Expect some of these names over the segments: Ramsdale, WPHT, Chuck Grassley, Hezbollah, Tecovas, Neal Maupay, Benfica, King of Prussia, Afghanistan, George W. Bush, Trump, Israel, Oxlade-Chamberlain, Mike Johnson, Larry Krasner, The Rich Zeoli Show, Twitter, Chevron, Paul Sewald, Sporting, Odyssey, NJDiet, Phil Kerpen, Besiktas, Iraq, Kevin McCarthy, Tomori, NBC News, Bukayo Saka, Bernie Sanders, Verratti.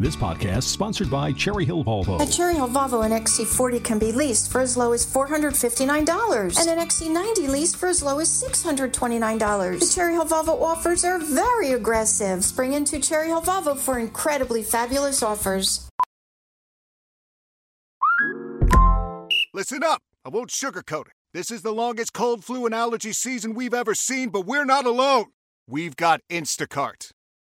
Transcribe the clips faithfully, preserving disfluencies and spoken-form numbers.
This podcast is sponsored by Cherry Hill Volvo. At Cherry Hill Volvo, an X C forty can be leased for as low as four hundred fifty-nine dollars and an X C ninety leased for as low as six hundred twenty-nine dollars. The Cherry Hill Volvo offers are very aggressive. Spring into Cherry Hill Volvo for incredibly fabulous offers. Listen up. I won't sugarcoat it. This is the longest cold flu and allergy season we've ever seen, but we're not alone. We've got Instacart.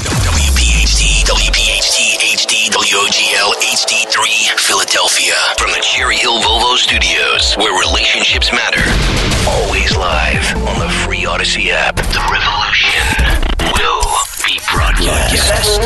W P H T, W P H T, H D, W O G L, H D three, Philadelphia. From the Cherry Hill Volvo Studios, where relationships matter. Always live on the free Odyssey app. The revolution will be broadcast.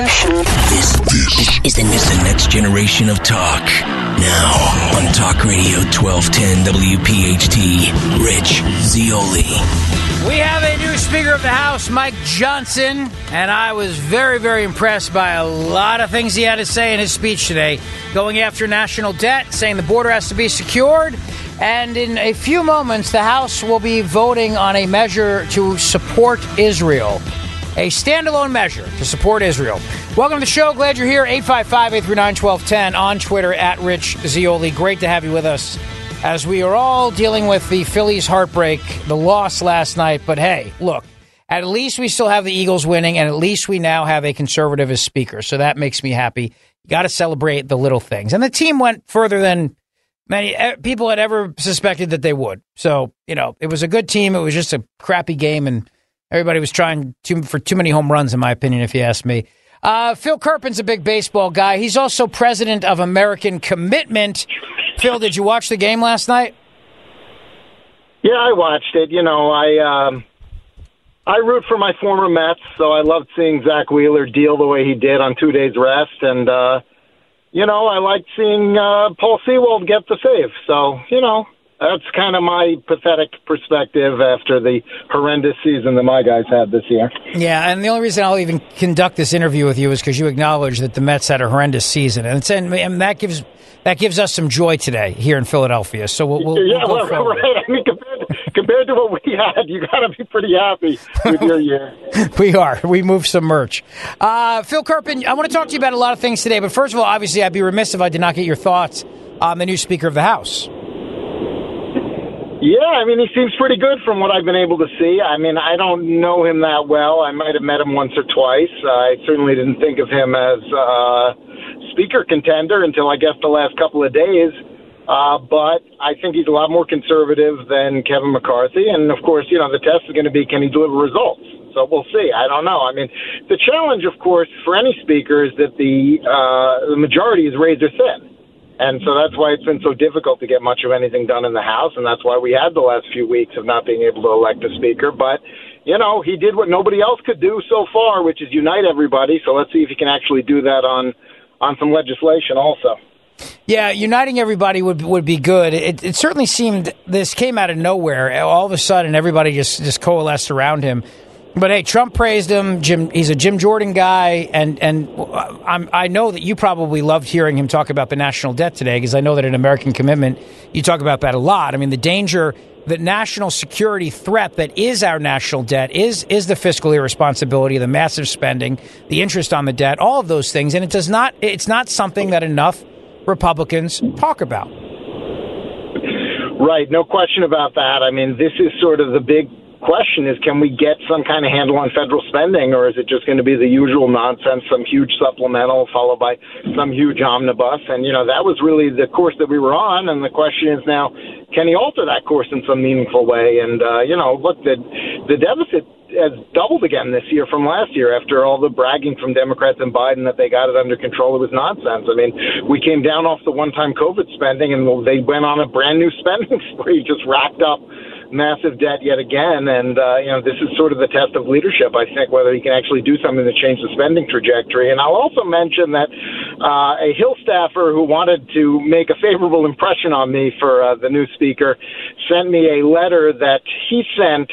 This, this is, the, is the next generation of talk. Now, on Talk Radio twelve ten W P H T, Rich Zeoli. We have a new Speaker of the House, Mike Johnson, and I was very, very impressed by a lot of things he had to say in his speech today, going after national debt, saying the border has to be secured, and in a few moments, the House will be voting on a measure to support Israel, a standalone measure to support Israel. Welcome to the show. Glad you're here. eight five five, eight three nine, one two one zero on Twitter, at Rich Zeoli. Great to have you with us. As we are all dealing with the Phillies' heartbreak, the loss last night. But hey, look, at least we still have the Eagles winning, and at least we now have a conservative as speaker. So that makes me happy. You got to celebrate the little things. And the team went further than many people had ever suspected that they would. So, you know, it was a good team. It was just a crappy game, and everybody was trying too, for too many home runs, in my opinion, if you ask me. Uh, Phil Kerpen's a big baseball guy. He's also president of American Commitment. Phil, did you watch the game last night? Yeah, I watched it. You know, I um, I root for my former Mets, so I loved seeing Zach Wheeler deal the way he did on two days rest. And, uh, you know, I liked seeing uh, Paul Sewald get the save. So, you know, that's kind of my pathetic perspective after the horrendous season that my guys had this year. Yeah, and the only reason I'll even conduct this interview with you is because you acknowledge that the Mets had a horrendous season. And, it's, and that gives... That gives us some joy today here in Philadelphia. So we'll, we'll, yeah, we'll go well, right. I mean, compared to, compared to what we had, you got to be pretty happy with your year. We are. We moved some merch. Uh, Phil Kerpen, I want to talk to you about a lot of things today. But first of all, obviously, I'd be remiss if I did not get your thoughts on the new Speaker of the House. Yeah, I mean, he seems pretty good from what I've been able to see. I mean, I don't know him that well. I might have met him once or twice. I certainly didn't think of him as uh Speaker contender until I guess the last couple of days, uh, but I think he's a lot more conservative than Kevin McCarthy, and of course, you know, the test is going to be, can he deliver results? So we'll see. I don't know. I mean, the challenge, of course, for any speaker is that the, uh, the majority is razor thin, and so that's why it's been so difficult to get much of anything done in the House, and that's why we had the last few weeks of not being able to elect a speaker, but you know, he did what nobody else could do so far, which is unite everybody, so let's see if he can actually do that on on some legislation also. Yeah, uniting everybody would would be good. It, it certainly seemed this came out of nowhere. All of a sudden, everybody just, just coalesced around him. But, hey, Trump praised him. Jim, he's a Jim Jordan guy, and, and I'm, I know that you probably loved hearing him talk about the national debt today, because I know that in American Commitment, you talk about that a lot. I mean, the danger, the national security threat that is our national debt is, is the fiscal irresponsibility, the massive spending, the interest on the debt, all of those things. And it does not, it's not something that enough Republicans talk about. Right. No question about that. I mean, this is sort of the big question is, can we get some kind of handle on federal spending, or is it just going to be the usual nonsense, some huge supplemental followed by some huge omnibus? And, you know, that was really the course that we were on, and the question is now, can he alter that course in some meaningful way? And, uh, you know, look, the, the deficit has doubled again this year from last year after all the bragging from Democrats and Biden that they got it under control. It was nonsense. I mean, we came down off the one-time COVID spending, and they went on a brand-new spending spree, just racked up massive debt yet again, and uh, you know, this is sort of the test of leadership, I think, whether he can actually do something to change the spending trajectory. And I'll also mention that uh, a Hill staffer who wanted to make a favorable impression on me for uh, the new speaker sent me a letter that he sent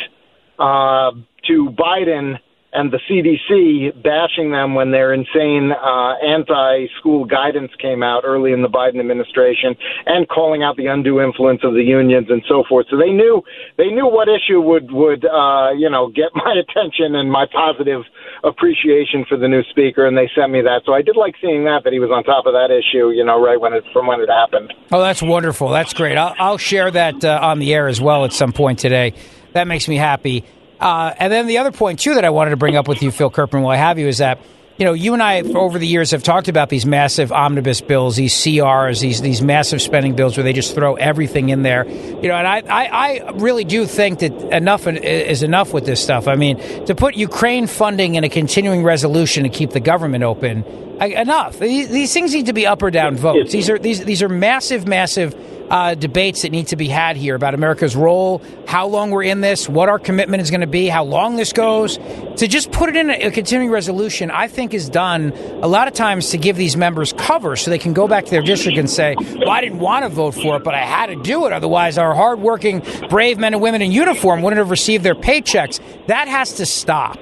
uh, to Biden and the C D C bashing them when their insane uh, anti-school guidance came out early in the Biden administration, and calling out the undue influence of the unions and so forth. So they knew they knew what issue would would uh, you know get my attention and my positive appreciation for the new speaker, and they sent me that. So I did like seeing that that he was on top of that issue, you know, right when it from when it happened. Oh, that's wonderful. That's great. I'll, I'll share that uh, on the air as well at some point today. That makes me happy. Uh, and then the other point, too, that I wanted to bring up with you, Phil Kerpen, while I have you, is that, you know, you and I over the years have talked about these massive omnibus bills, these C Rs, these these massive spending bills where they just throw everything in there. You know, and I, I, I really do think that enough is enough with this stuff. I mean, to put Ukraine funding in a continuing resolution to keep the government open, I, enough. These, these things need to be up or down votes. These are these these are massive, massive Uh, debates that need to be had here about America's role, how long we're in this, what our commitment is going to be, how long this goes. To just put it in a, a continuing resolution, I think, is done a lot of times to give these members cover so they can go back to their district and say, well, I didn't want to vote for it, but I had to do it. Otherwise, our hardworking, brave men and women in uniform wouldn't have received their paychecks. That has to stop.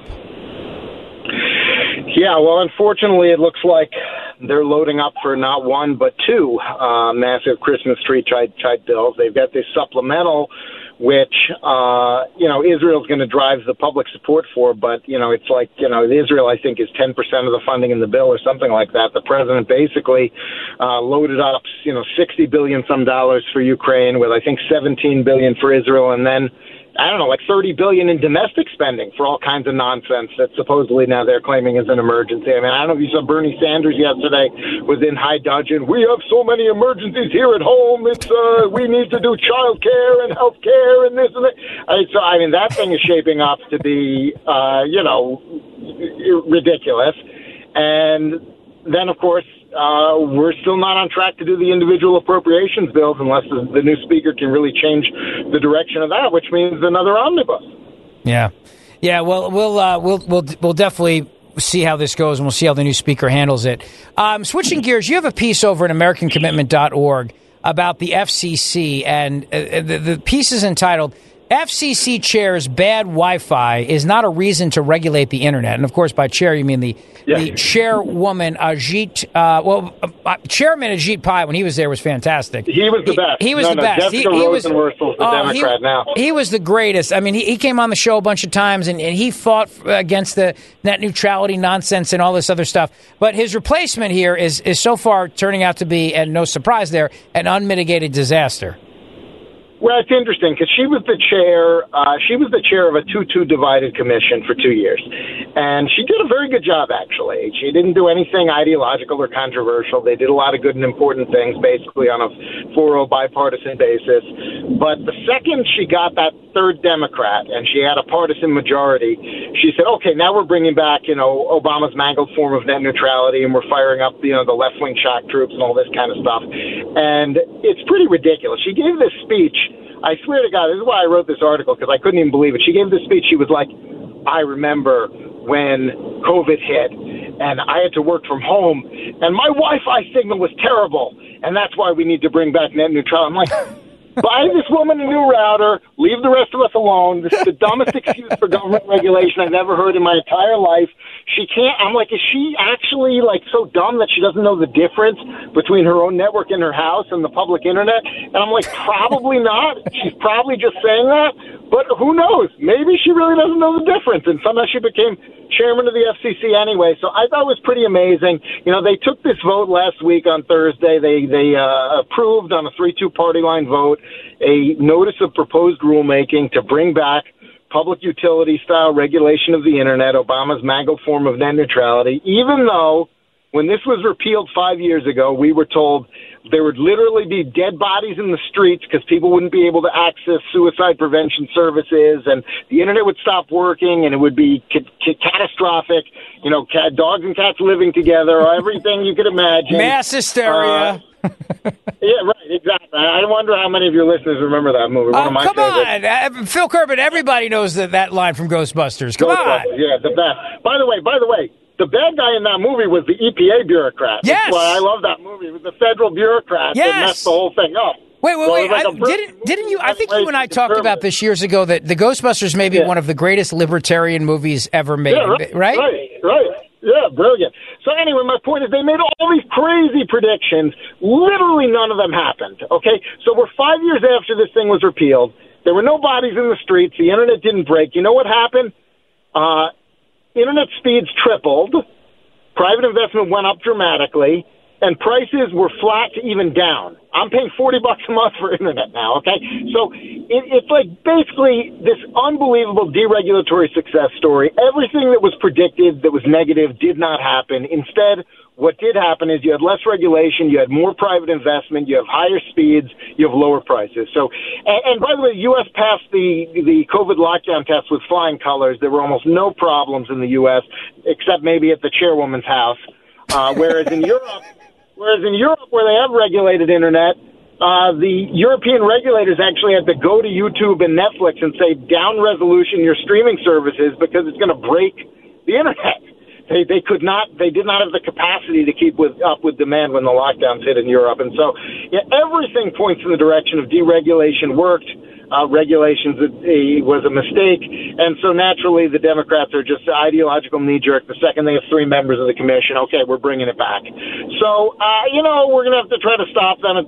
Yeah, well, unfortunately, it looks like they're loading up for not one but two uh, massive Christmas tree type, type bills. They've got this supplemental, which, uh, you know, Israel's going to drive the public support for, but, you know, it's like, you know, Israel, I think, is ten percent of the funding in the bill or something like that. The president basically uh, loaded up, you know, sixty billion dollars some dollars for Ukraine with, I think, seventeen billion dollars for Israel, and then I don't know, like thirty billion dollars in domestic spending for all kinds of nonsense that supposedly now they're claiming is an emergency. I mean, I don't know if you saw Bernie Sanders yesterday was in high dudgeon. We have so many emergencies here at home. It's uh, we need to do child care and health care and this and that. I, so, I mean, that thing is shaping up to be, uh, you know, ridiculous. And then, of course, Uh, we're still not on track to do the individual appropriations bills unless the, the new speaker can really change the direction of that, which means another omnibus. Yeah, yeah. Well, we'll uh, we'll we'll we'll definitely see how this goes, and we'll see how the new speaker handles it. Um, switching gears, you have a piece over at American Commitment dot org about the F C C, and uh, the, the piece is entitled F C C Chair's Bad Wi-Fi Is Not a Reason to Regulate the Internet. And, of course, by chair, you mean the, yeah. the chairwoman, Ajit. Uh, well, uh, Chairman Ajit Pai, when he was there, was fantastic. He was the best. He, he was no, the no, best. Jessica he, he Rosenworcel's the oh, Democrat he, now. He was the greatest. I mean, he, he came on the show a bunch of times, and, and he fought against the net neutrality nonsense and all this other stuff. But his replacement here is, is so far turning out to be, and no surprise there, an unmitigated disaster. Well, it's interesting because she was the chair. Uh, she was the chair of a two-two divided commission for two years, and she did a very good job. Actually, she didn't do anything ideological or controversial. They did a lot of good and important things, basically on a four oh bipartisan basis. But the second she got that third Democrat and she had a partisan majority, she said, "Okay, now we're bringing back, you know, Obama's mangled form of net neutrality, and we're firing up, you know, the left-wing shock troops and all this kind of stuff." And it's pretty ridiculous. She gave this speech. I swear to God, this is why I wrote this article, because I couldn't even believe it. She gave this speech. She was like, I remember when COVID hit, and I had to work from home, and my Wi-Fi signal was terrible, and that's why we need to bring back net neutrality. I'm like... buy this woman a new router, leave the rest of us alone. This is the dumbest excuse for government regulation I've ever heard in my entire life. She can't, I'm like, is she actually like so dumb that she doesn't know the difference between her own network in her house and the public internet? And I'm like, probably not. She's probably just saying that. But who knows? Maybe she really doesn't know the difference. And somehow she became chairman of the F C C anyway. So I thought it was pretty amazing. You know, they took this vote last week on Thursday. They they uh, approved on a three two party line vote a notice of proposed rulemaking to bring back public utility-style regulation of the internet, Obama's mangled form of net neutrality, even though when this was repealed five years ago, we were told there would literally be dead bodies in the streets because people wouldn't be able to access suicide prevention services, and the internet would stop working, and it would be c- c- catastrophic. You know, cat- dogs and cats living together, or everything you could imagine. Mass hysteria. Uh, yeah, right, exactly. I wonder how many of your listeners remember that movie. One oh, of my come favorites. on. Uh, Phil Kerpen, everybody knows that, that line from Ghostbusters. Come Ghostbusters, on. Yeah, the best. By the way, by the way, the bad guy in that movie was the E P A bureaucrat. Yes. That's why I love that movie. It was the federal bureaucrat yes. that messed the whole thing up. Wait, wait, wait. Well, like I, didn't didn't you? I think you and I talked about this years ago that the Ghostbusters may be yeah. one of the greatest libertarian movies ever made, yeah, right, right? Right, right. Yeah, brilliant. So anyway, my point is they made all these crazy predictions. Literally none of them happened, okay? So we're five years after this thing was repealed. There were no bodies in the streets. The internet didn't break. You know what happened? Uh, internet speeds tripled. Private investment went up dramatically. And prices were flat to even down. I'm paying forty bucks a month for internet now, okay? So it, it's like basically this unbelievable deregulatory success story. Everything that was predicted that was negative did not happen. Instead, what did happen is you had less regulation, you had more private investment, you have higher speeds, you have lower prices. So, and, and by the way, the U S passed the, the COVID lockdown test with flying colors. There were almost no problems in the U S, except maybe at the chairwoman's house. Uh, whereas in Europe... Whereas in Europe, where they have regulated internet, uh, the European regulators actually had to go to YouTube and Netflix and say, down resolution your streaming services because it's going to break the internet. They they could not, they did not have the capacity to keep with, up with demand when the lockdowns hit in Europe. And so yeah, everything points in the direction of deregulation worked. Uh, regulations uh, was a mistake. And so naturally, the Democrats are just ideological knee-jerk. The second they have three members of the commission, okay, we're bringing it back. So, uh, you know, we're going to have to try to stop them.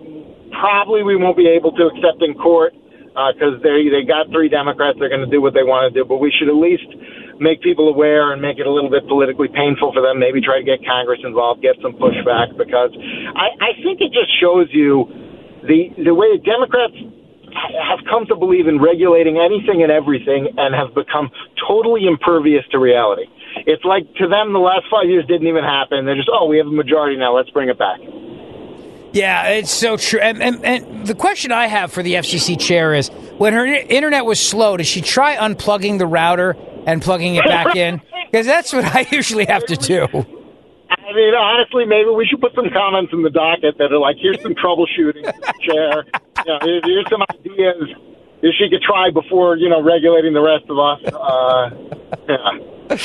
Probably we won't be able to, except in court, because uh, they they got three Democrats. They're going to do what they want to do. But we should at least make people aware and make it a little bit politically painful for them. Maybe try to get Congress involved, get some pushback, because I, I think it just shows you the the way Democrats have come to believe in regulating anything and everything and have become totally impervious to reality. It's like, to them, the last five years didn't even happen. They're just, oh, we have a majority now. Let's bring it back. Yeah, it's so true. And, and, and the question I have for the F C C chair is, when her internet was slow, does she try unplugging the router and plugging it back in? Because that's what I usually have to do. I mean, honestly, maybe we should put some comments in the docket that are like, here's some troubleshooting, chair. You know, here's, here's some ideas that she could try before, you know, regulating the rest of us. Uh, yeah.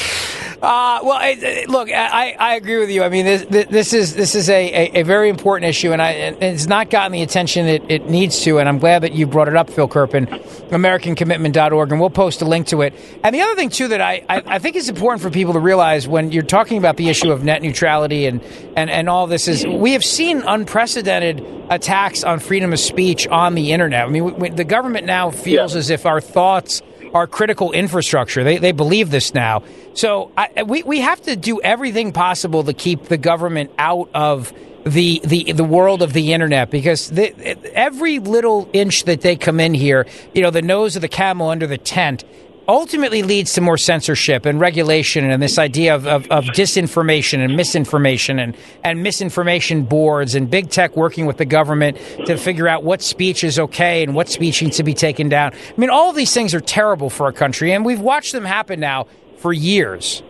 Uh, well, I, look, I, I agree with you. I mean, this this is this is a, a, a very important issue, and, I, and it's not gotten the attention it, it needs to, and I'm glad that you brought it up, Phil Kerpen, American Commitment dot org, and we'll post a link to it. And the other thing, too, that I, I, I think is important for people to realize when you're talking about the issue of net neutrality and, and, and all this is we have seen unprecedented attacks on freedom of speech on the internet. I mean, we, we, the government now feels yeah. as if our thoughts are critical infrastructure. They they believe this now. So I, we, we have to do everything possible to keep the government out of the the, the world of the internet, because they, every little inch that they come in here, you know, the nose of the camel under the tent, ultimately leads to more censorship and regulation and this idea of, of, of disinformation and misinformation and, and misinformation boards and big tech working with the government to figure out what speech is okay and what speech needs to be taken down. I mean, all of these things are terrible for our country, and we've watched them happen now for years.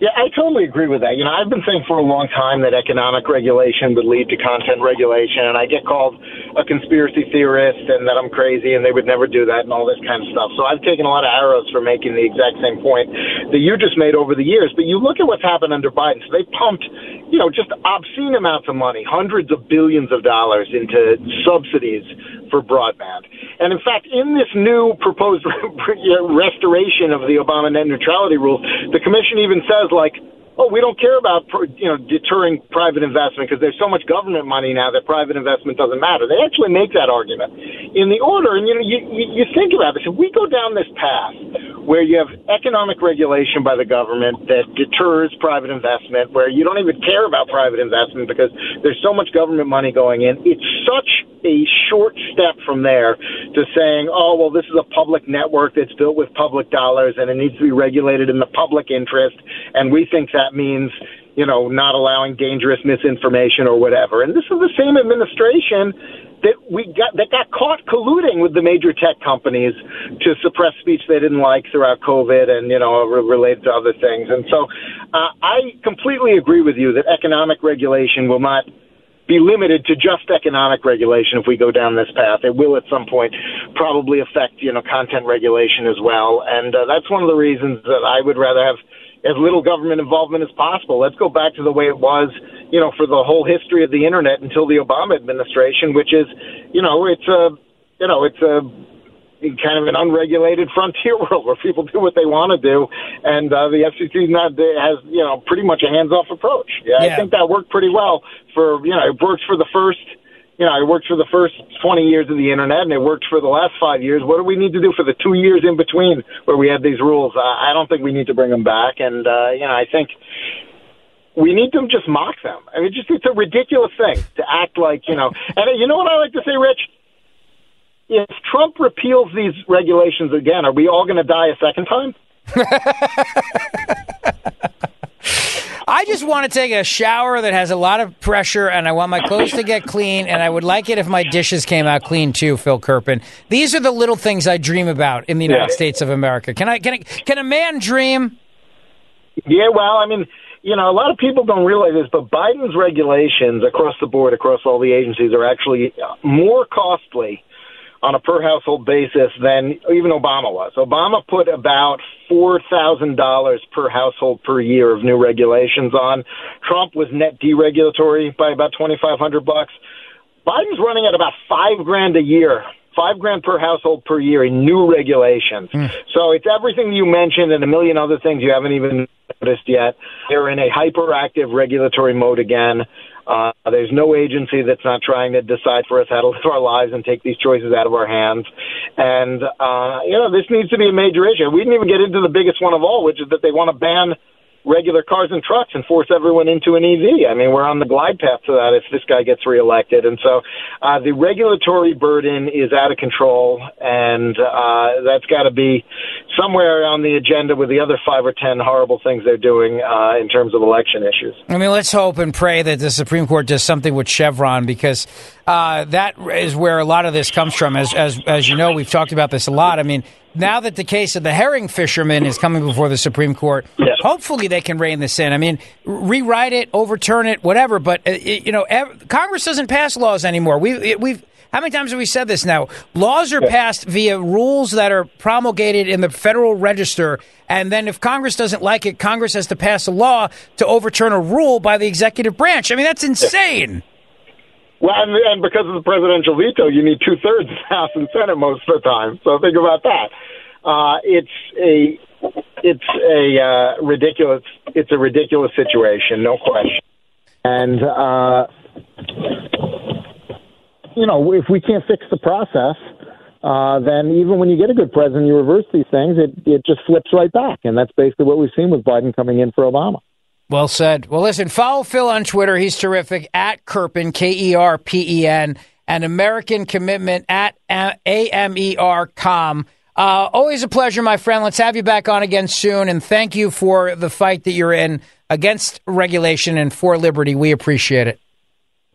Yeah, I totally agree with that. You know, I've been saying for a long time that economic regulation would lead to content regulation, and I get called a conspiracy theorist and that I'm crazy and they would never do that and all this kind of stuff. So I've taken a lot of arrows for making the exact same point that you just made over the years. But you look at what's happened under Biden. So they pumped, you know, just obscene amounts of money, hundreds of billions of dollars into subsidies for broadband. And in fact, in this new proposed restoration of the Obama net neutrality rules, the commission even says, like, oh, we don't care about, you know, deterring private investment because there's so much government money now that private investment doesn't matter. They actually make that argument in the order. And, you know, you, you think about this. If we go down this path where you have economic regulation by the government that deters private investment, where you don't even care about private investment because there's so much government money going in, it's such a short step from there to saying, oh, well, this is a public network that's built with public dollars and it needs to be regulated in the public interest, and we think that means, you know, not allowing dangerous misinformation or whatever. And this is the same administration that we got that got caught colluding with the major tech companies to suppress speech they didn't like throughout COVID and, you know, related to other things. And so uh, I completely agree with you that economic regulation will not be limited to just economic regulation if we go down this path. It will at some point probably affect, you know, content regulation as well. And uh, that's one of the reasons that I would rather have as little government involvement as possible. Let's go back to the way it was, you know, for the whole history of the internet until the Obama administration, which is, you know, it's a, you know, it's a kind of an unregulated frontier world where people do what they want to do, and uh, the F C C not has, you know, pretty much a hands-off approach. Yeah, yeah, I think that worked pretty well for, you know, it worked for the first. You know, it worked for the first twenty years of the internet, and it worked for the last five years. What do we need to do for the two years in between where we had these rules? Uh, I don't think we need to bring them back, and, uh, you know, I think we need to just mock them. I mean, just it's a ridiculous thing to act like, you know. And you know what I like to say, Rich? If Trump repeals these regulations again, are we all going to die a second time? I just want to take a shower that has a lot of pressure, and I want my clothes to get clean, and I would like it if my dishes came out clean too, Phil Kerpen. These are the little things I dream about in the United yeah. States of America. Can I? Can I, can a man dream? Yeah, well, I mean, you know, a lot of people don't realize this, but Biden's regulations across the board, across all the agencies, are actually more costly on a per-household basis than even Obama was. Obama put about four thousand dollars per household per year of new regulations on. Trump was net deregulatory by about twenty-five hundred bucks. Biden's running at about five grand a year, five grand per household per year in new regulations. Mm. So it's everything you mentioned and a million other things you haven't even noticed yet. They're in a hyperactive regulatory mode again. Uh, there's no agency that's not trying to decide for us how to live our lives and take these choices out of our hands. And, uh, you know, this needs to be a major issue. We didn't even get into the biggest one of all, which is that they want to ban regular cars and trucks and force everyone into an E V. I mean, we're on the glide path to that if this guy gets reelected. And so uh, the regulatory burden is out of control, and uh, that's got to be somewhere on the agenda with the other five or ten horrible things they're doing uh, in terms of election issues. I mean, let's hope and pray that the Supreme Court does something with Chevron, because uh, that is where a lot of this comes from. As, as, as you know, we've talked about this a lot. I mean, now that the case of the herring fisherman is coming before the Supreme Court, yeah. hopefully they can rein this in. I mean, rewrite it, overturn it, whatever. But, you know, Congress doesn't pass laws anymore. We, we've how many times have we said this now? Laws are yeah. passed via rules that are promulgated in the Federal Register. And then if Congress doesn't like it, Congress has to pass a law to overturn a rule by the executive branch. I mean, that's insane. Yeah. Well, and, and because of the presidential veto, you need two-thirds of House and Senate most of the time. So think about that. Uh, it's a it's a uh, ridiculous it's a ridiculous situation, no question. And uh, you know, if we can't fix the process, uh, then even when you get a good president, you reverse these things. It it just flips right back, and that's basically what we've seen with Biden coming in for Obama. Well said. Well, listen, follow Phil on Twitter. He's terrific. At Kerpen, K E R P E N, and American Commitment at A M E R dot com. Uh, always a pleasure, my friend. Let's have you back on again soon. And thank you for the fight that you're in against regulation and for liberty. We appreciate it.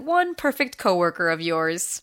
one perfect coworker of yours.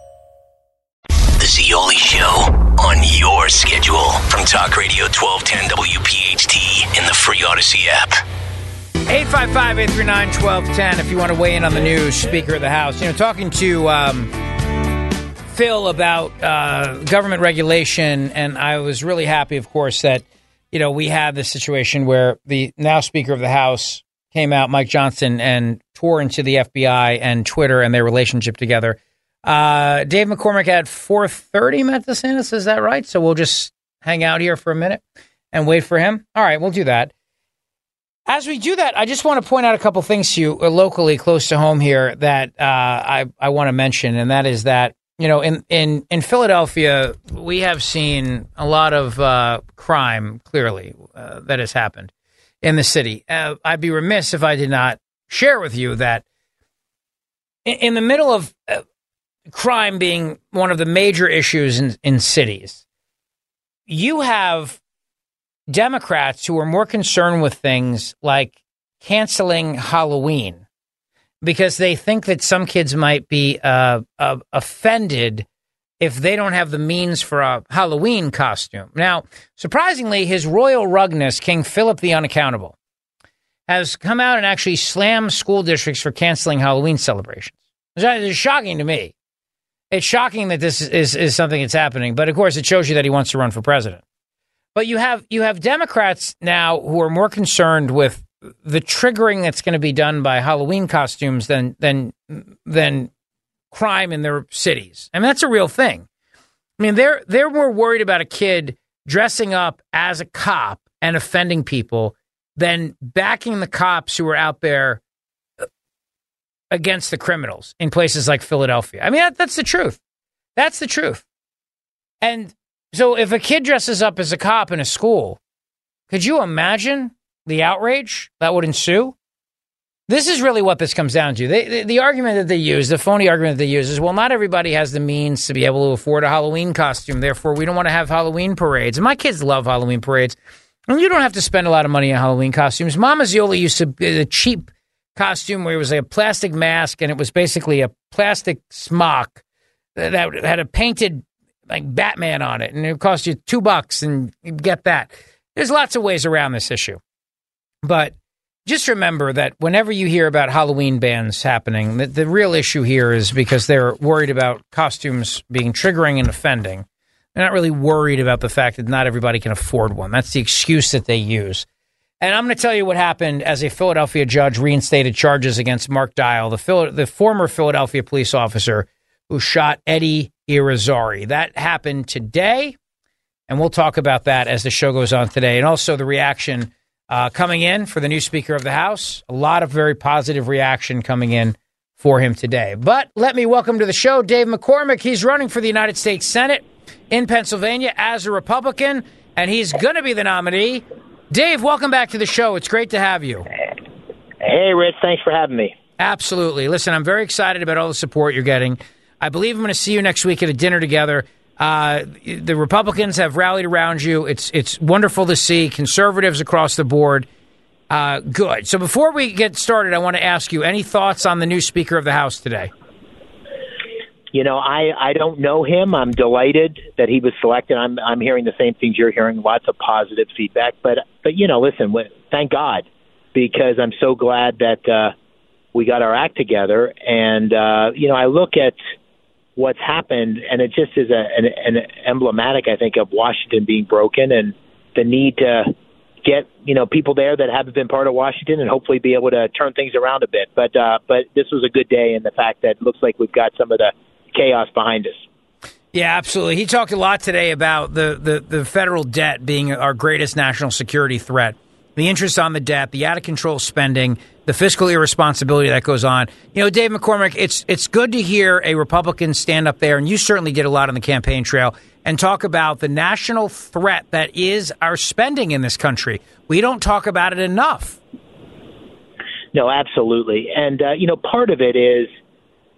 The Zioli Show, on your schedule, from Talk Radio twelve ten W P H T in the free Odyssey app. eight five five, eight three nine, one two one zero if you want to weigh in on the news. Speaker of the House. You know, talking to um, Phil about uh, government regulation, and I was really happy, of course, that, you know, we had this situation where the now Speaker of the House came out, Mike Johnson, and tore into the F B I and Twitter and their relationship together. Uh, Dave McCormick at four thirty met DeSantis, is that right? So we'll just hang out here for a minute and wait for him. All right, we'll do that. As we do that, I just want to point out a couple things to you locally close to home here that uh, I, I want to mention. And that is that, you know, in, in, in Philadelphia, we have seen a lot of uh, crime, clearly, uh, that has happened in the city. Uh, I'd be remiss if I did not share with you that in, in the middle of uh, crime being one of the major issues in, in cities, you have Democrats who are more concerned with things like canceling Halloween because they think that some kids might be uh, uh, offended if they don't have the means for a Halloween costume. Now, surprisingly, His Royal Rugness, King Philip the Unaccountable, has come out and actually slammed school districts for canceling Halloween celebrations. It's shocking to me. It's shocking that this is, is something that's happening. But, of course, it shows you that he wants to run for president. But you have you have Democrats now who are more concerned with the triggering that's going to be done by Halloween costumes than than than crime in their cities. I mean, that's a real thing. I mean, they're they're more worried about a kid dressing up as a cop and offending people than backing the cops who are out there against the criminals in places like Philadelphia. I mean, that, that's the truth. That's the truth. And so if a kid dresses up as a cop in a school, could you imagine the outrage that would ensue? This is really what this comes down to. They, the, the argument that they use, the phony argument that they use is, well, not everybody has the means to be able to afford a Halloween costume. Therefore, we don't want to have Halloween parades. And my kids love Halloween parades. And you don't have to spend a lot of money on Halloween costumes. Mama Ziola used to be a cheap costume where it was like a plastic mask, and it was basically a plastic smock that had a painted like Batman on it, and it cost you two bucks and you get that. There's lots of ways around this issue. But just remember that whenever you hear about Halloween bans happening, the, the real issue here is because they're worried about costumes being triggering and offending. They're not really worried about the fact that not everybody can afford one. That's the excuse that they use. And I'm going to tell you what happened as a Philadelphia judge reinstated charges against Mark Dial, the, Phil- the former Philadelphia police officer who shot Eddie Irizarry. That happened today, and we'll talk about that as the show goes on today. And also the reaction uh, coming in for the new Speaker of the House. A lot of very positive reaction coming in for him today. But let me welcome to the show Dave McCormick. He's running for the United States Senate in Pennsylvania as a Republican, and he's going to be the nominee. Dave, welcome back to the show. It's great to have you. Hey, Rich. Thanks for having me. Absolutely. Listen, I'm very excited about all the support you're getting. I believe I'm going to see you next week at a dinner together. Uh, the Republicans have rallied around you. It's it's wonderful to see conservatives across the board. Uh, good. So before we get started, I want to ask you, any thoughts on the new Speaker of the House today? You know, I, I don't know him. I'm delighted that he was selected. I'm I'm hearing the same things you're hearing, lots of positive feedback. But, but you know, listen, thank God, because I'm so glad that uh, we got our act together. And, uh, you know, I look at what's happened, and it just is a, an, an emblematic, I think, of Washington being broken and the need to get, you know, people there that haven't been part of Washington and hopefully be able to turn things around a bit. But uh, but this was a good day, and the fact that it looks like we've got some of the chaos behind us. Yeah, absolutely. He talked a lot today about the, the, the federal debt being our greatest national security threat. The interest on the debt, the out-of-control spending, the fiscal irresponsibility that goes on. You know, Dave McCormick, it's it's good to hear a Republican stand up there, and you certainly did a lot on the campaign trail, and talk about the national threat that is our spending in this country. We don't talk about it enough. No, absolutely. And, uh, you know, part of it is,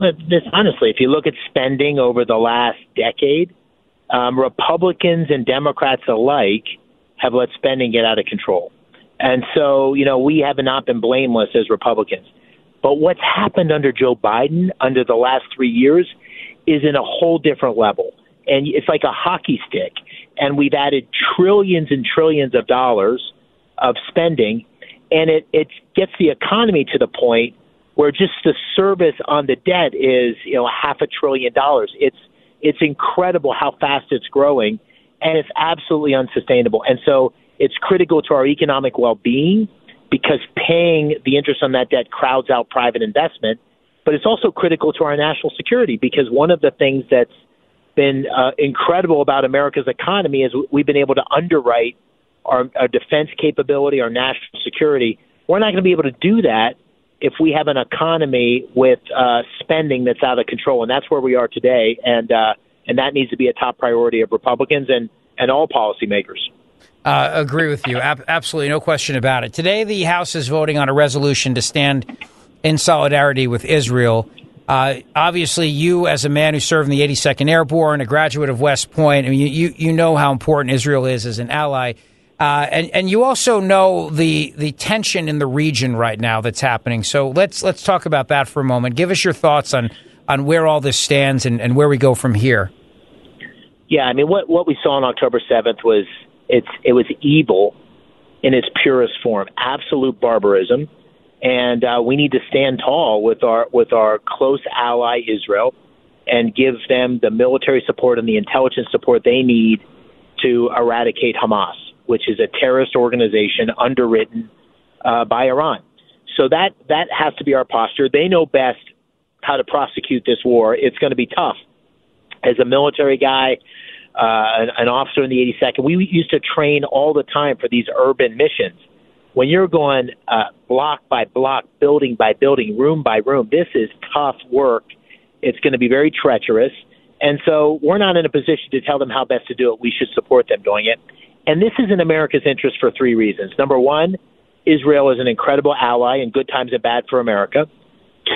this, honestly, if you look at spending over the last decade, um, Republicans and Democrats alike have let spending get out of control. And so, you know, we have not been blameless as Republicans. But what's happened under Joe Biden under the last three years is in a whole different level. And it's like a hockey stick. And we've added trillions and trillions of dollars of spending. and it, it gets the economy to the point where just the service on the debt is, you know, half a trillion dollars. It's it's incredible how fast it's growing, and it's absolutely unsustainable. And so it's critical to our economic well-being because paying the interest on that debt crowds out private investment. But it's also critical to our national security because one of the things that's been uh, incredible about America's economy is we've been able to underwrite our, our defense capability, our national security. We're not going to be able to do that if we have an economy with uh, spending that's out of control. And that's where we are today. And uh, and that needs to be a top priority of Republicans and, and all policymakers. Uh, agree with you. Ab- absolutely. No question about it. Today, the House is voting on a resolution to stand in solidarity with Israel. Uh, obviously, you, as a man who served in the eighty-second Airborne, a graduate of West Point, I mean, you, you know how important Israel is as an ally. Uh, and, and you also know the the tension in the region right now that's happening. So let's let's talk about that for a moment. Give us your thoughts on, on where all this stands and, and where we go from here. Yeah, I mean, what, what we saw on October seventh was it's it was evil in its purest form, absolute barbarism. And uh, we need to stand tall with our with our close ally Israel and give them the military support and the intelligence support they need to eradicate Hamas, which is a terrorist organization underwritten uh, by Iran. So that, that has to be our posture. They know best how to prosecute this war. It's going to be tough. As a military guy, uh, an, an officer in the eighty-second, we used to train all the time for these urban missions. When you're going uh, block by block, building by building, room by room, this is tough work. It's going to be very treacherous. And so we're not in a position to tell them how best to do it. We should support them doing it. And this is in America's interest for three reasons. Number one, Israel is an incredible ally in good times and bad for America.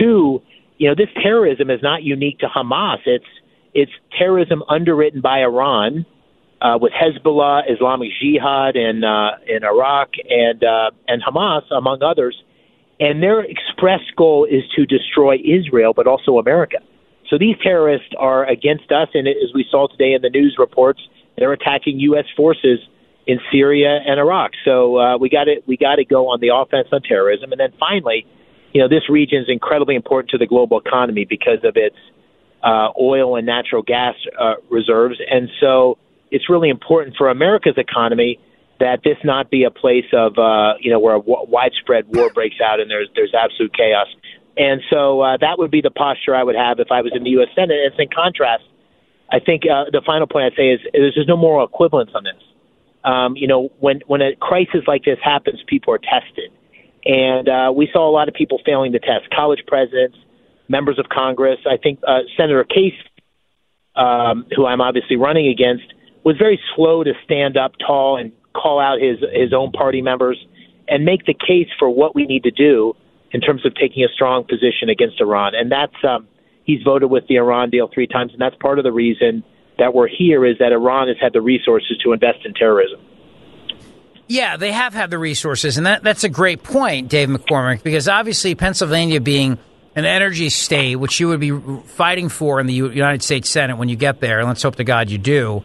Two, you know, this terrorism is not unique to Hamas. It's it's terrorism underwritten by Iran uh, with Hezbollah, Islamic Jihad in, uh, in Iraq, and, uh, and Hamas, among others. And their express goal is to destroy Israel, but also America. So these terrorists are against us, and as we saw today in the news reports, they're attacking U S forces in Syria and Iraq. So uh, we got to we got to go on the offense on terrorism. And then finally, you know, this region is incredibly important to the global economy because of its uh, oil and natural gas uh, reserves. And so it's really important for America's economy that this not be a place of, uh, you know, where a w- widespread war breaks out and there's there's absolute chaos. And so uh, that would be the posture I would have if I was in the U S Senate. It's in contrast. I think uh, the final point I'd say is there's just no moral equivalence on this. Um, you know, when, when a crisis like this happens, people are tested. And uh, we saw a lot of people failing the test, college presidents, members of Congress. I think uh, Senator Casey, um, who I'm obviously running against, was very slow to stand up tall and call out his, his own party members and make the case for what we need to do in terms of taking a strong position against Iran. And that's um, – he's voted with the Iran deal three times, and that's part of the reason that we're here is that Iran has had the resources to invest in terrorism. Yeah, they have had the resources, and that, that's a great point, Dave McCormick, because obviously Pennsylvania being an energy state, which you would be fighting for in the United States Senate when you get there, and let's hope to God you do.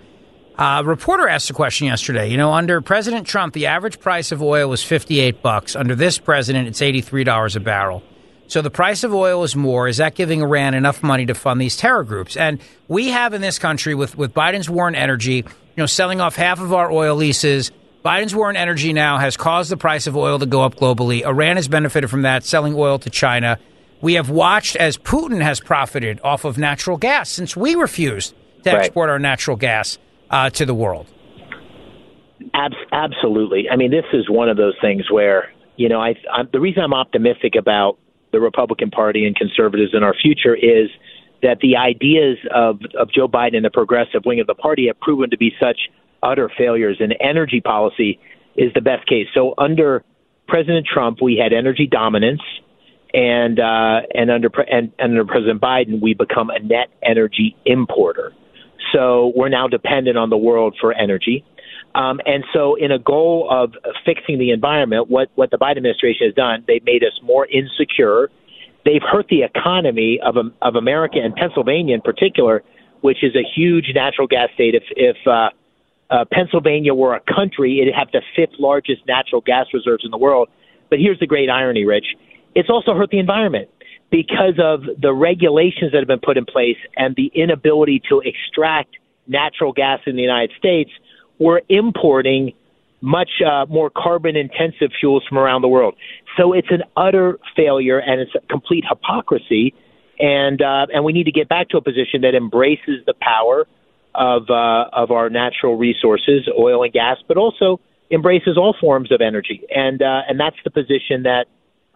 Uh, a reporter asked the question yesterday, you know, under President Trump, the average price of oil was fifty-eight bucks. Under this president, it's eighty-three dollars a barrel. So the price of oil is more. Is that giving Iran enough money to fund these terror groups? And we have in this country with, with Biden's war on energy, you know, selling off half of our oil leases. Biden's war on energy now has caused the price of oil to go up globally. Iran has benefited from that, selling oil to China. We have watched as Putin has profited off of natural gas since we refused to right. export our natural gas uh, to the world. Ab- absolutely. I mean, this is one of those things where, you know, I, I the reason I'm optimistic about the Republican Party and conservatives in our future is that the ideas of, of Joe Biden and the progressive wing of the party have proven to be such utter failures, and energy policy is the best case. So under President Trump, we had energy dominance, and uh, and under and, and under President Biden, we become a net energy importer. So we're now dependent on the world for energy. Um, and so in a goal of fixing the environment, what, what the Biden administration has done, they've made us more insecure. They've hurt the economy of of America and Pennsylvania in particular, which is a huge natural gas state. If, if uh, uh, Pennsylvania were a country, it'd have the fifth largest natural gas reserves in the world. But here's the great irony, Rich. It's also hurt the environment because of the regulations that have been put in place and the inability to extract natural gas in the United States. We're importing much uh, more carbon-intensive fuels from around the world. So it's an utter failure, and it's a complete hypocrisy. And uh, and we need to get back to a position that embraces the power of uh, of our natural resources, oil and gas, but also embraces all forms of energy. And uh, and that's the position that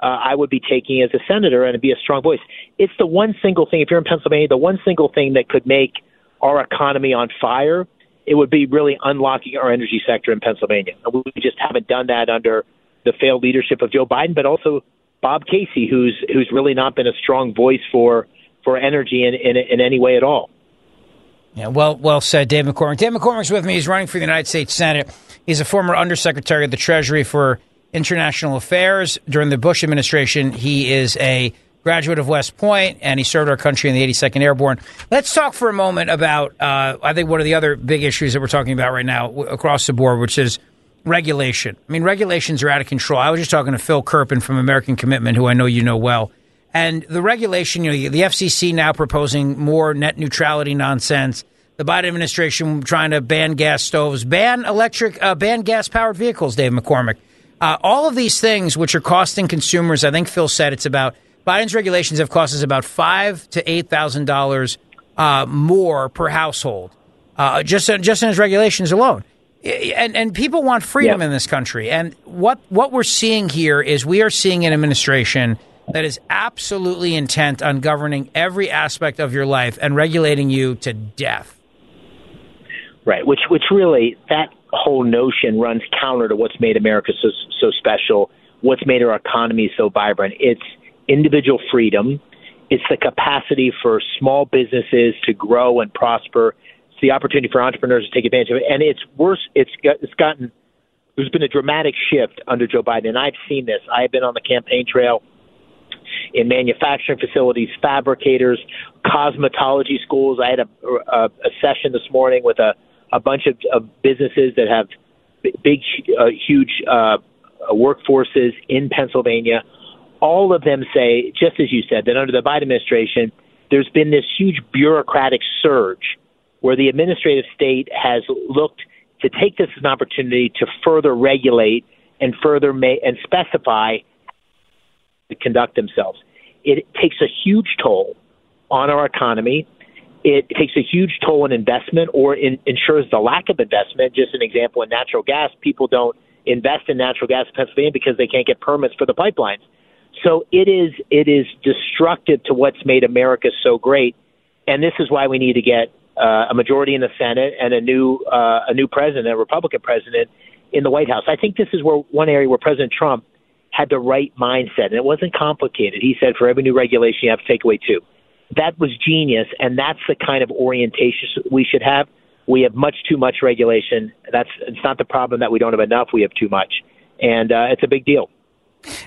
uh, I would be taking as a senator, and it'd be a strong voice. It's the one single thing, if you're in Pennsylvania, the one single thing that could make our economy on fire. It would be really unlocking our energy sector in Pennsylvania. We just haven't done that under the failed leadership of Joe Biden, but also Bob Casey, who's who's really not been a strong voice for for energy in, in, in any way at all. Yeah, well, well said, Dave McCormick. Dave McCormick's with me. He's running for the United States Senate. He's a former undersecretary of the Treasury for International Affairs during the Bush administration. He is a graduate of West Point, and he served our country in the eighty-second Airborne. Let's talk for a moment about, uh, I think, one of the other big issues that we're talking about right now w- across the board, which is regulation. I mean, regulations are out of control. I was just talking to Phil Kerpen from American Commitment, who I know you know well. And the regulation, you know, the F C C now proposing more net neutrality nonsense. The Biden administration trying to ban gas stoves, ban electric, uh, ban gas-powered vehicles, Dave McCormick. Uh, all of these things which are costing consumers, I think Phil said it's about Biden's regulations have cost us about five to eight thousand uh, dollars more per household, uh, just just in his regulations alone. And and people want freedom yeah. in this country. And what what we're seeing here is we are seeing an administration that is absolutely intent on governing every aspect of your life and regulating you to death. Right. Which which really that whole notion runs counter to what's made America so so special. What's made our economy so vibrant. It's individual freedom. It's the capacity for small businesses to grow and prosper. It's the opportunity for entrepreneurs to take advantage of it. And it's worse. It's got, it's gotten, there's been a dramatic shift under Joe Biden. And I've seen this. I've been on the campaign trail in manufacturing facilities, fabricators, cosmetology schools. I had a, a, a session this morning with a, a bunch of, of businesses that have big, uh, huge uh, workforces in Pennsylvania. All of them say, just as you said, that under the Biden administration, there's been this huge bureaucratic surge where the administrative state has looked to take this as an opportunity to further regulate and further ma- and specify to conduct themselves. It takes a huge toll on our economy. It takes a huge toll on investment or in, ensures the lack of investment. Just an example, in natural gas, people don't invest in natural gas in Pennsylvania because they can't get permits for the pipelines. So it is it is destructive to what's made America so great, and this is why we need to get uh, a majority in the Senate and a new uh, a new president, a Republican president, in the White House. I think this is where one area where President Trump had the right mindset, and it wasn't complicated. He said, for every new regulation, you have to take away two. That was genius, and that's the kind of orientation we should have. We have much too much regulation. That's it's not the problem that we don't have enough. We have too much, and uh, it's a big deal.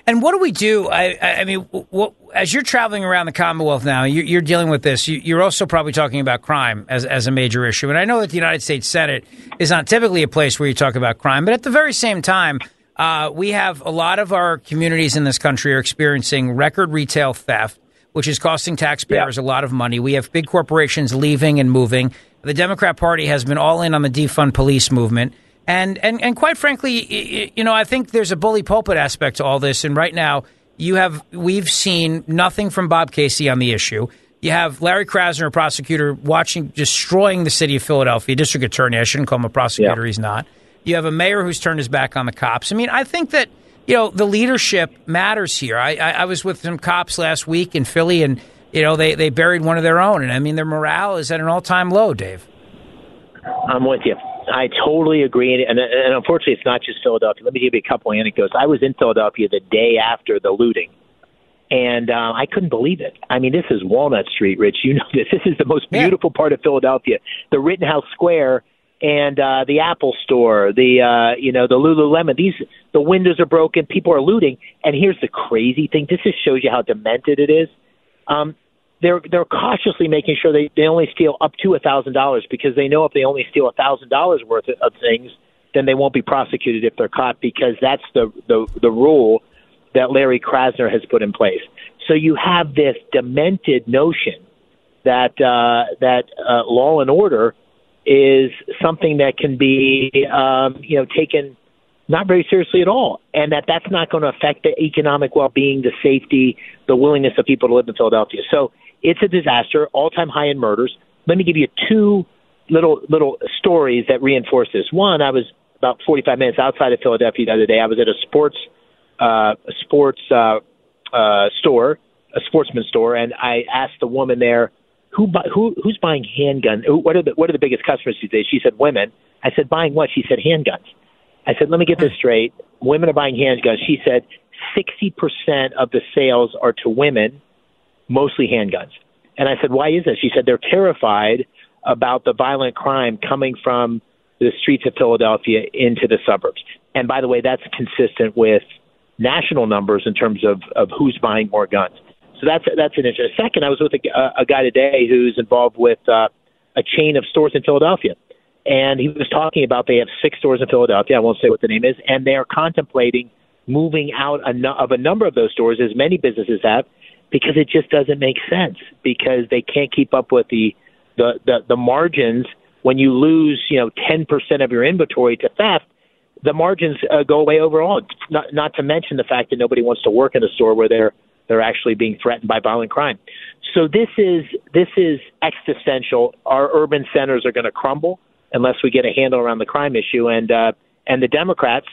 And what do we do? I, I mean, what, as you're traveling around the Commonwealth now, you, you're dealing with this. You, you're also probably talking about crime as, as a major issue. And I know that the United States Senate is not typically a place where you talk about crime. But at the very same time, uh, we have a lot of our communities in this country are experiencing record retail theft, which is costing taxpayers yeah. a lot of money. We have big corporations leaving and moving. The Democrat Party has been all in on the defund police movement. And, and and quite frankly, you know, I think there's a bully pulpit aspect to all this. And right now you have we've seen nothing from Bob Casey on the issue. You have Larry Krasner, a prosecutor, watching, destroying the city of Philadelphia, district attorney. I shouldn't call him a prosecutor. Yeah. He's not. You have a mayor who's turned his back on the cops. I mean, I think that, you know, the leadership matters here. I, I, I was with some cops last week in Philly and, you know, they, they buried one of their own. And I mean, their morale is at an all time low, Dave. I'm with you. I totally agree. And, and unfortunately, it's not just Philadelphia. Let me give you a couple anecdotes. I was in Philadelphia the day after the looting, and uh, I couldn't believe it. I mean, this is Walnut Street, Rich. You know this. This is the most beautiful yeah. part of Philadelphia, the Rittenhouse Square and uh, the Apple Store, the, uh, you know, the Lululemon. These, the windows are broken. People are looting. And here's the crazy thing. This just shows you how demented it is. Um They're they're cautiously making sure they, they only steal up to one thousand dollars because they know if they only steal one thousand dollars worth of things, then they won't be prosecuted if they're caught because that's the, the, the rule that Larry Krasner has put in place. So you have this demented notion that uh, that uh, law and order is something that can be um, you know taken not very seriously at all, and that that's not going to affect the economic well-being, the safety, the willingness of people to live in Philadelphia. So it's a disaster, all-time high in murders. Let me give you two little little stories that reinforce this. One, I was about forty-five minutes outside of Philadelphia the other day. I was at a sports uh, sports uh, uh, store, a sportsman store, and I asked the woman there, Who, who who's buying handguns? What are the what are the biggest customers these days? She said women. I said, buying what? She said handguns. I said, let me get this straight. Women are buying handguns. She said sixty percent of the sales are to women, mostly handguns. And I said, why is that? She said they're terrified about the violent crime coming from the streets of Philadelphia into the suburbs. And by the way, that's consistent with national numbers in terms of, of who's buying more guns. So that's that's an interesting. Second, I was with a, a guy today who's involved with uh, a chain of stores in Philadelphia, and he was talking about they have six stores in Philadelphia. I won't say what the name is, and they are contemplating moving out of a number of those stores, as many businesses have, because it just doesn't make sense, because they can't keep up with the the, the, the margins. When you lose, you know, ten percent of your inventory to theft, the margins uh, go away overall. Not, not to mention the fact that nobody wants to work in a store where they're They're actually being threatened by violent crime. So this is this is existential. Our urban centers are going to crumble unless we get a handle around the crime issue. And uh, and the Democrats,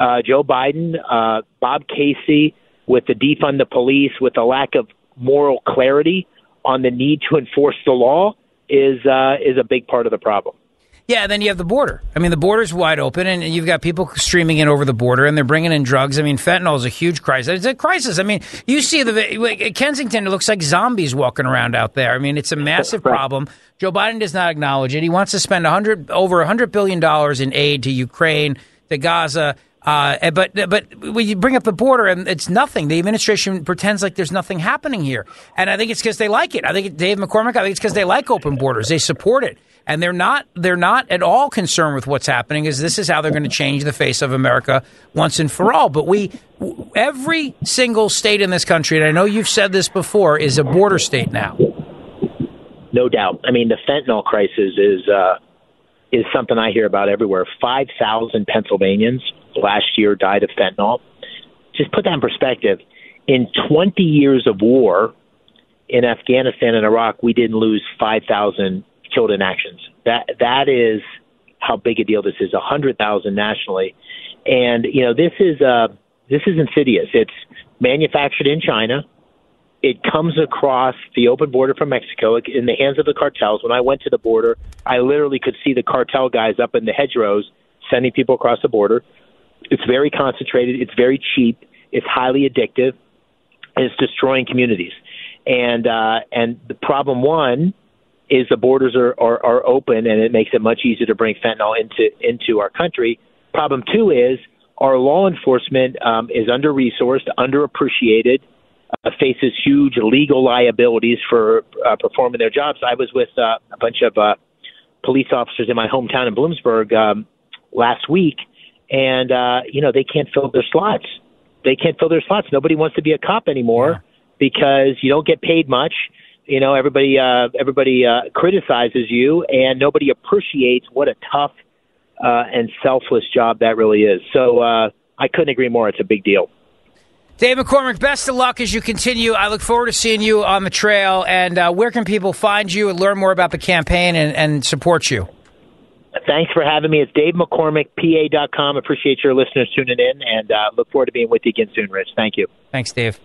uh, Joe Biden, uh, Bob Casey, with the defund the police, with the lack of moral clarity on the need to enforce the law, is uh, is a big part of the problem. Yeah, and then you have the border. I mean, the border's wide open, and you've got people streaming in over the border, and they're bringing in drugs. I mean, fentanyl is a huge crisis. It's a crisis. I mean, you see the Kensington, it looks like zombies walking around out there. I mean, it's a massive problem. Joe Biden does not acknowledge it. He wants to spend one hundred, over one hundred billion dollars in aid to Ukraine, to Gaza. Uh, but but when you bring up the border, and it's nothing. The administration pretends like there's nothing happening here. And I think it's because they like it. I think Dave McCormick, I think it's because they like open borders. They support it. And they're not they're not at all concerned with what's happening, is this is how they're going to change the face of America once and for all. But we every single state in this country, and I know you've said this before, is a border state now. No doubt. I mean, the fentanyl crisis is uh, is something I hear about everywhere. five thousand Pennsylvanians last year died of fentanyl. Just put that in perspective. In twenty years of war in Afghanistan and Iraq, we didn't lose five thousand killed in actions. That that is how big a deal this is. A hundred thousand nationally, and you know this is uh, this is insidious. It's manufactured in China. It comes across the open border from Mexico in the hands of the cartels. When I went to the border, I literally could see the cartel guys up in the hedgerows sending people across the border. It's very concentrated. It's very cheap. It's highly addictive. And it's destroying communities. And uh, and the problem one. is the borders are, are, are open, and it makes it much easier to bring fentanyl into into our country. Problem two is our law enforcement um, is under-resourced, underappreciated, uh, faces huge legal liabilities for uh, performing their jobs. I was with uh, a bunch of uh, police officers in my hometown in Bloomsburg um, last week, and uh, you know they can't fill their slots. They can't fill their slots. Nobody wants to be a cop anymore yeah. because you don't get paid much. You know, everybody uh, everybody uh, criticizes you, and nobody appreciates what a tough uh, and selfless job that really is. So uh, I couldn't agree more. It's a big deal. Dave McCormick, best of luck as you continue. I look forward to seeing you on the trail. And uh, where can people find you and learn more about the campaign and, and support you? Thanks for having me. It's Dave McCormick, P A dot com. Appreciate your listeners tuning in, and uh, look forward to being with you again soon, Rich. Thank you. Thanks, Dave.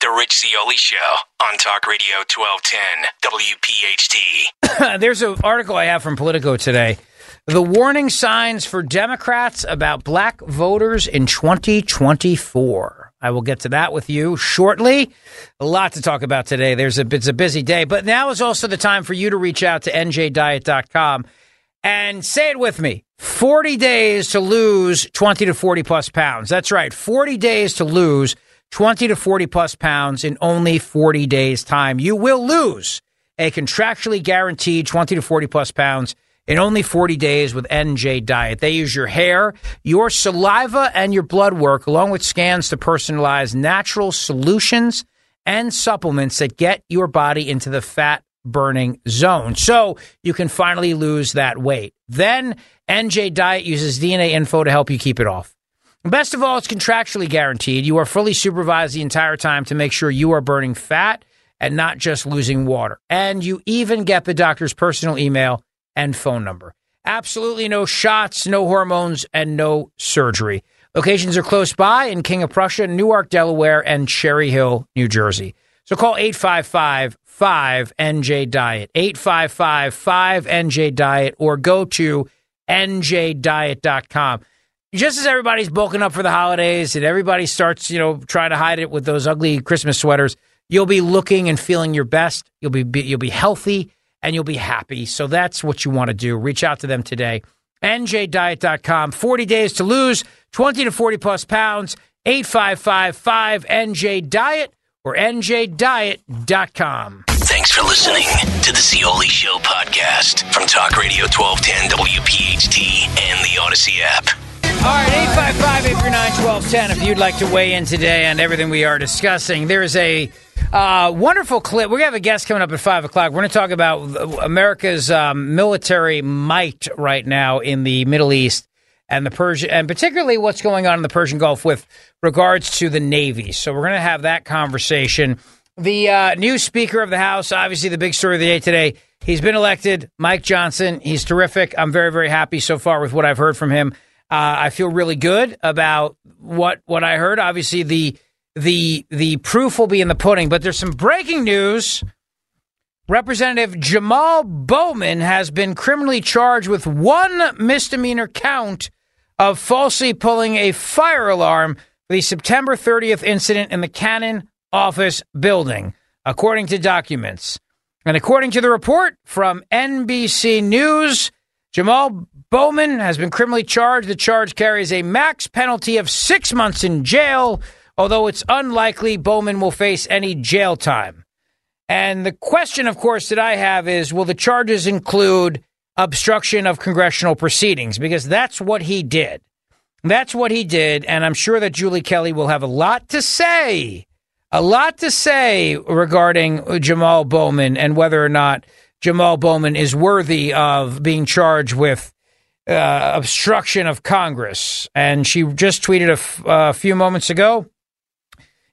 The Rich Zeoli Show on Talk Radio twelve ten W P H T. There's an article I have from Politico today. The warning signs for Democrats about black voters in twenty twenty-four. I will get to that with you shortly. A lot to talk about today. There's a, it's a busy day. But now is also the time for you to reach out to N J Diet dot com and say it with me. forty days to lose twenty to forty plus pounds. That's right. forty days to lose twenty to forty plus pounds in only forty days time. You will lose a contractually guaranteed twenty to forty plus pounds in only forty days with N J Diet. They use your hair, your saliva, and your blood work, along with scans to personalize natural solutions and supplements that get your body into the fat-burning zone, so you can finally lose that weight. Then N J Diet uses D N A info to help you keep it off. Best of all, it's contractually guaranteed. You are fully supervised the entire time to make sure you are burning fat and not just losing water. And you even get the doctor's personal email and phone number. Absolutely no shots, no hormones, and no surgery. Locations are close by in King of Prussia, Newark, Delaware, and Cherry Hill, New Jersey. So call eight five five, five N J Diet, eight five five, five N J Diet, or go to N J Diet dot com. Just as everybody's bulking up for the holidays and everybody starts, you know, trying to hide it with those ugly Christmas sweaters, you'll be looking and feeling your best. You'll be, be you'll be healthy and you'll be happy. So that's what you want to do. Reach out to them today. N J Diet dot com. forty days to lose twenty to forty plus pounds. eight five five, five N J Diet or N J Diet dot com. Thanks for listening to the Scioli Show podcast from Talk Radio twelve ten W P H T and the Odyssey app. All right, eight five five, eight four nine, one two one zero if you'd like to weigh in today on everything we are discussing. There is a uh, wonderful clip. We're going to have a guest coming up at five o'clock. We're going to talk about America's um, military might right now in the Middle East and the Persian, and particularly what's going on in the Persian Gulf with regards to the Navy. So we're going to have that conversation. The uh, new Speaker of the House, obviously the big story of the day today, he's been elected, Mike Johnson. He's terrific. I'm very, very happy so far with what I've heard from him. Uh, I feel really good about what what I heard. Obviously, the the the proof will be in the pudding, but there's some breaking news. Representative Jamal Bowman has been criminally charged with one misdemeanor count of falsely pulling a fire alarm for the September thirtieth incident in the Cannon office building, according to documents. And according to the report from N B C News, Jamal Bowman has been criminally charged. The charge carries a max penalty of six months in jail, although it's unlikely Bowman will face any jail time. And the question, of course, that I have is, will the charges include obstruction of congressional proceedings? Because that's what he did. That's what he did. And I'm sure that Julie Kelly will have a lot to say, a lot to say regarding Jamal Bowman and whether or not Jamal Bowman is worthy of being charged with uh, obstruction of Congress. And she just tweeted a f- uh, few moments ago,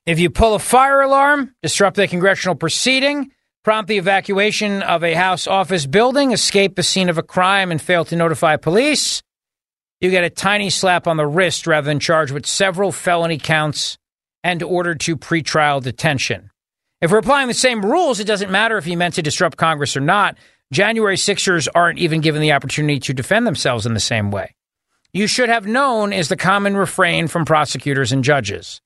if you pull a fire alarm, disrupt a congressional proceeding, prompt the evacuation of a House office building, escape the scene of a crime, and fail to notify police, you get a tiny slap on the wrist rather than charged with several felony counts and ordered to pretrial detention. If we're applying the same rules, it doesn't matter if he meant to disrupt Congress or not. January sixers aren't even given the opportunity to defend themselves in the same way. You should have known is the common refrain from prosecutors and judges.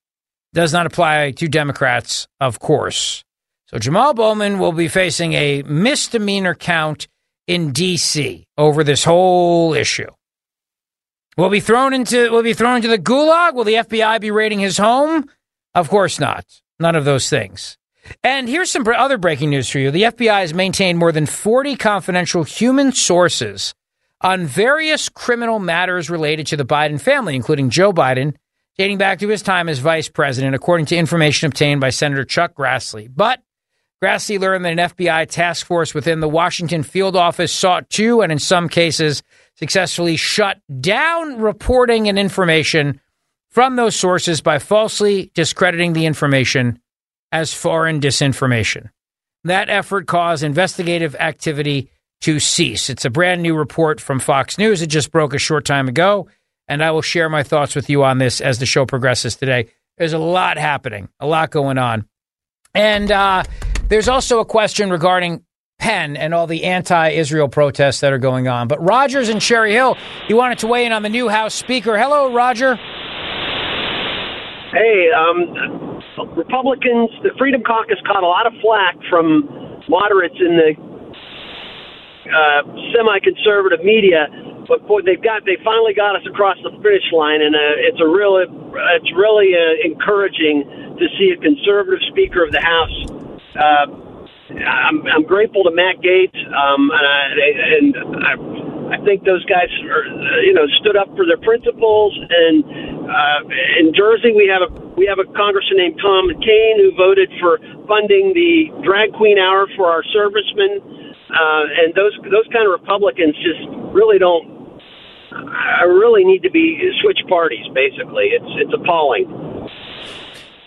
Does not apply to Democrats, of course. So Jamal Bowman will be facing a misdemeanor count in D C over this whole issue. Will be thrown into will be thrown into the gulag? Will the F B I be raiding his home? Of course not. None of those things. And here's some other breaking news for you. The F B I has maintained more than forty confidential human sources on various criminal matters related to the Biden family, including Joe Biden, dating back to his time as vice president, according to information obtained by Senator Chuck Grassley. But Grassley learned that an F B I task force within the Washington field office sought to, and in some cases, successfully shut down reporting and information from those sources by falsely discrediting the information as foreign disinformation. That effort caused investigative activity to cease. It's a brand new report from Fox News. It just broke a short time ago, and I will share my thoughts with you on this as the show progresses today. There's a lot happening, a lot going on. And uh, there's also a question regarding Penn and all the anti-Israel protests that are going on. But Rogers in Cherry Hill, you wanted to weigh in on the new House Speaker. Hello, Roger. Hey, um... Republicans, the Freedom Caucus caught a lot of flack from moderates in the uh, semi-conservative media, but boy, they've got they finally got us across the finish line, and uh, it's a really it's really uh, encouraging to see a conservative Speaker of the House. Uh, I'm, I'm grateful to Matt Gaetz, um, and I, and I I think those guys are, you know, stood up for their principles. And uh, in Jersey, we have a we have a congressman named Tom McCain who voted for funding the drag queen hour for our servicemen. Uh, and those those kind of Republicans just really don't. I really need to be switch parties. Basically, it's it's appalling.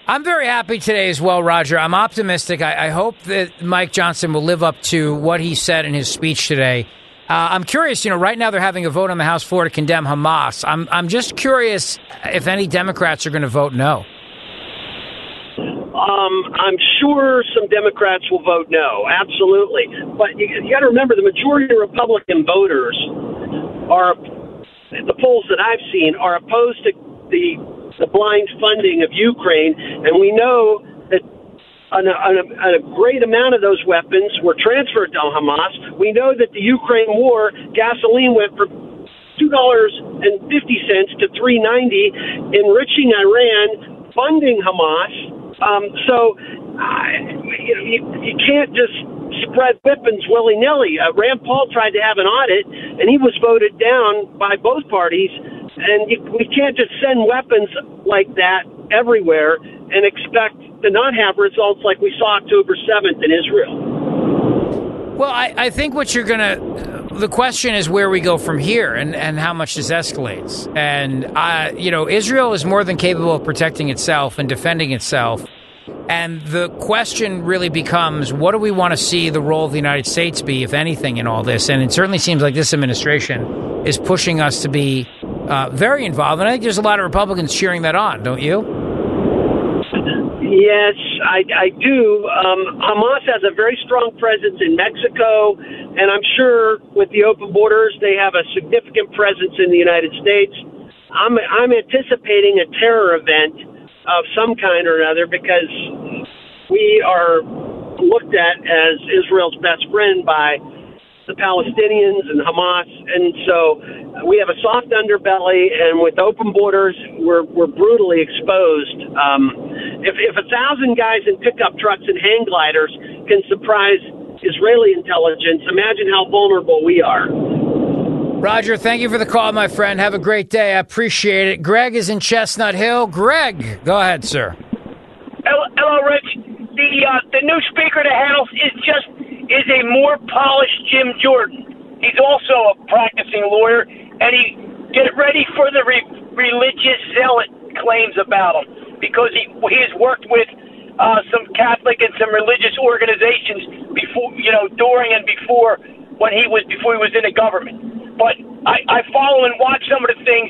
I'm very happy today as well, Roger. I'm optimistic. I, I hope that Mike Johnson will live up to what he said in his speech today. Uh, I'm curious, you know, right now they're having a vote on the House floor to condemn Hamas. I'm I'm just curious if any Democrats are going to vote no. Um, I'm sure some Democrats will vote no, absolutely. But you, you got to remember, the majority of Republican voters are, the polls that I've seen, are opposed to the the blind funding of Ukraine, and we know that on a, on a, on a great amount of those weapons were transferred to Hamas. We know that the Ukraine war, gasoline went from two dollars and fifty cents to three dollars and ninety cents, enriching Iran, funding Hamas. Um, so I, you, know, you, you can't just spread weapons willy-nilly. Uh, Rand Paul tried to have an audit, and he was voted down by both parties. And you, we can't just send weapons like that everywhere and expect to not have results like we saw October seventh in Israel. Well, I, I think what you're going to... The question is where we go from here and, and how much this escalates. And, uh, you know, Israel is more than capable of protecting itself and defending itself. And the question really becomes, what do we want to see the role of the United States be, if anything, in all this? And it certainly seems like this administration is pushing us to be... Uh, very involved, and I think there's a lot of Republicans cheering that on, don't you? Yes, I, I do. Um, Hamas has a very strong presence in Mexico, and I'm sure with the open borders, they have a significant presence in the United States. I'm, I'm anticipating a terror event of some kind or another because we are looked at as Israel's best friend by the Palestinians and Hamas, and so we have a soft underbelly, and with open borders, we're we're brutally exposed. Um, if if a thousand guys in pickup trucks and hang gliders can surprise Israeli intelligence, imagine how vulnerable we are. Roger, thank you for the call, my friend. Have a great day. I appreciate it. Greg is in Chestnut Hill. Greg, go ahead, sir. Hello, hello Rich. The uh, the new speaker to House is just. is a more polished Jim Jordan. He's also a practicing lawyer, and he get ready for the re- religious zealot claims about him because he, he has worked with uh, some Catholic and some religious organizations before, you know, during and before when he was before he was in the government. But I, I follow and watch some of the things.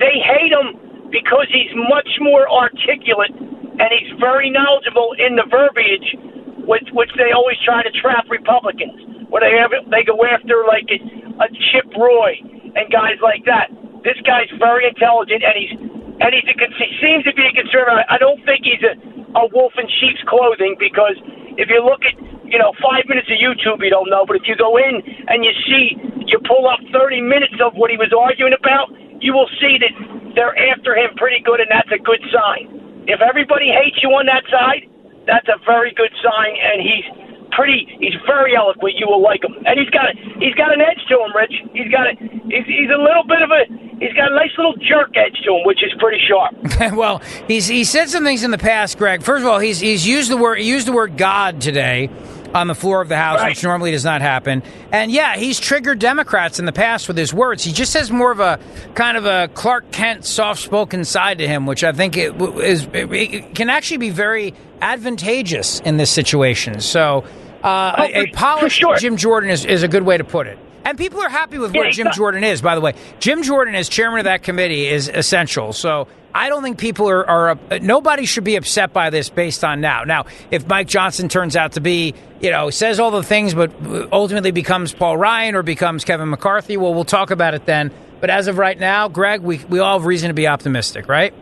They hate him because he's much more articulate and he's very knowledgeable in the verbiage. Which, which they always try to trap Republicans, where they have, they go after like a, a Chip Roy and guys like that. This guy's very intelligent, and he's and he's a, he seems to be a conservative. I don't think he's a, a wolf in sheep's clothing because if you look at you know five minutes of YouTube, you don't know. But if you go in and you see, you pull up thirty minutes of what he was arguing about, you will see that they're after him pretty good, and that's a good sign. If everybody hates you on that side, that's a very good sign, and he's pretty. He's very eloquent. You will like him, and he's got a, he's got an edge to him, Rich. He's got a he's, he's a little bit of a he's got a nice little jerk edge to him, which is pretty sharp. Well, he's he said some things in the past, Greg. First of all, he's he's used the word he used the word God today on the floor of the House, right, which normally does not happen. And yeah, he's triggered Democrats in the past with his words. He just has more of a kind of a Clark Kent soft-spoken side to him, which I think it is it can actually be very advantageous in this situation. So uh, oh, for, a polished sure. Jim Jordan is, is a good way to put it. And people are happy with what yeah, Jim not. Jordan is, by the way. Jim Jordan as chairman of that committee is essential. So I don't think people are, are – nobody should be upset by this based on now. Now, if Mike Johnson turns out to be, you know, says all the things but ultimately becomes Paul Ryan or becomes Kevin McCarthy, well, we'll talk about it then. But as of right now, Greg, we, we all have reason to be optimistic, right?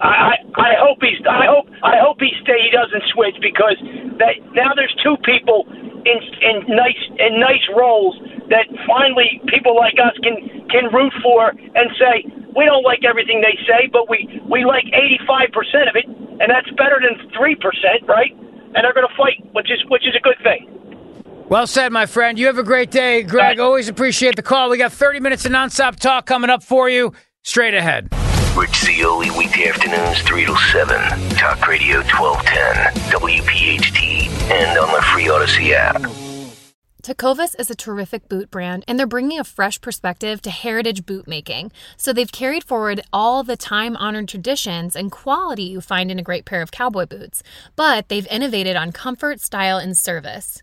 I, I hope he's I hope I hope he stay he doesn't switch because that now there's two people in in nice in nice roles that finally people like us can, can root for and say we don't like everything they say but we, we like eighty-five percent of it and that's better than three percent, right? And they're going to fight, which is which is a good thing. Well said, my friend. You have a great day, Greg. Always appreciate the call. We got thirty minutes of nonstop talk coming up for you straight ahead. Rich Zeoli, weekday afternoons, three to seven. Talk Radio twelve ten, W P H T, and on the free Odyssey app. Tecovas is a terrific boot brand, and they're bringing a fresh perspective to heritage boot making. So they've carried forward all the time-honored traditions and quality you find in a great pair of cowboy boots, but they've innovated on comfort, style, and service.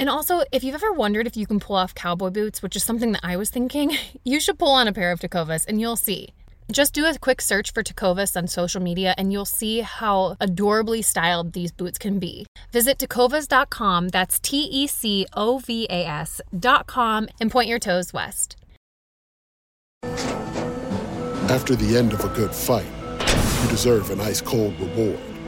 And also, if you've ever wondered if you can pull off cowboy boots, which is something that I was thinking, you should pull on a pair of Tecovas and you'll see. Just do a quick search for Tecovas on social media and you'll see how adorably styled these boots can be. Visit tecovas dot com, that's T E C O V A S dot com, and point your toes west. After the end of a good fight, you deserve an ice-cold reward.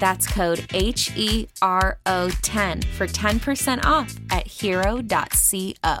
That's code H E R O ten for ten percent off at hero dot co.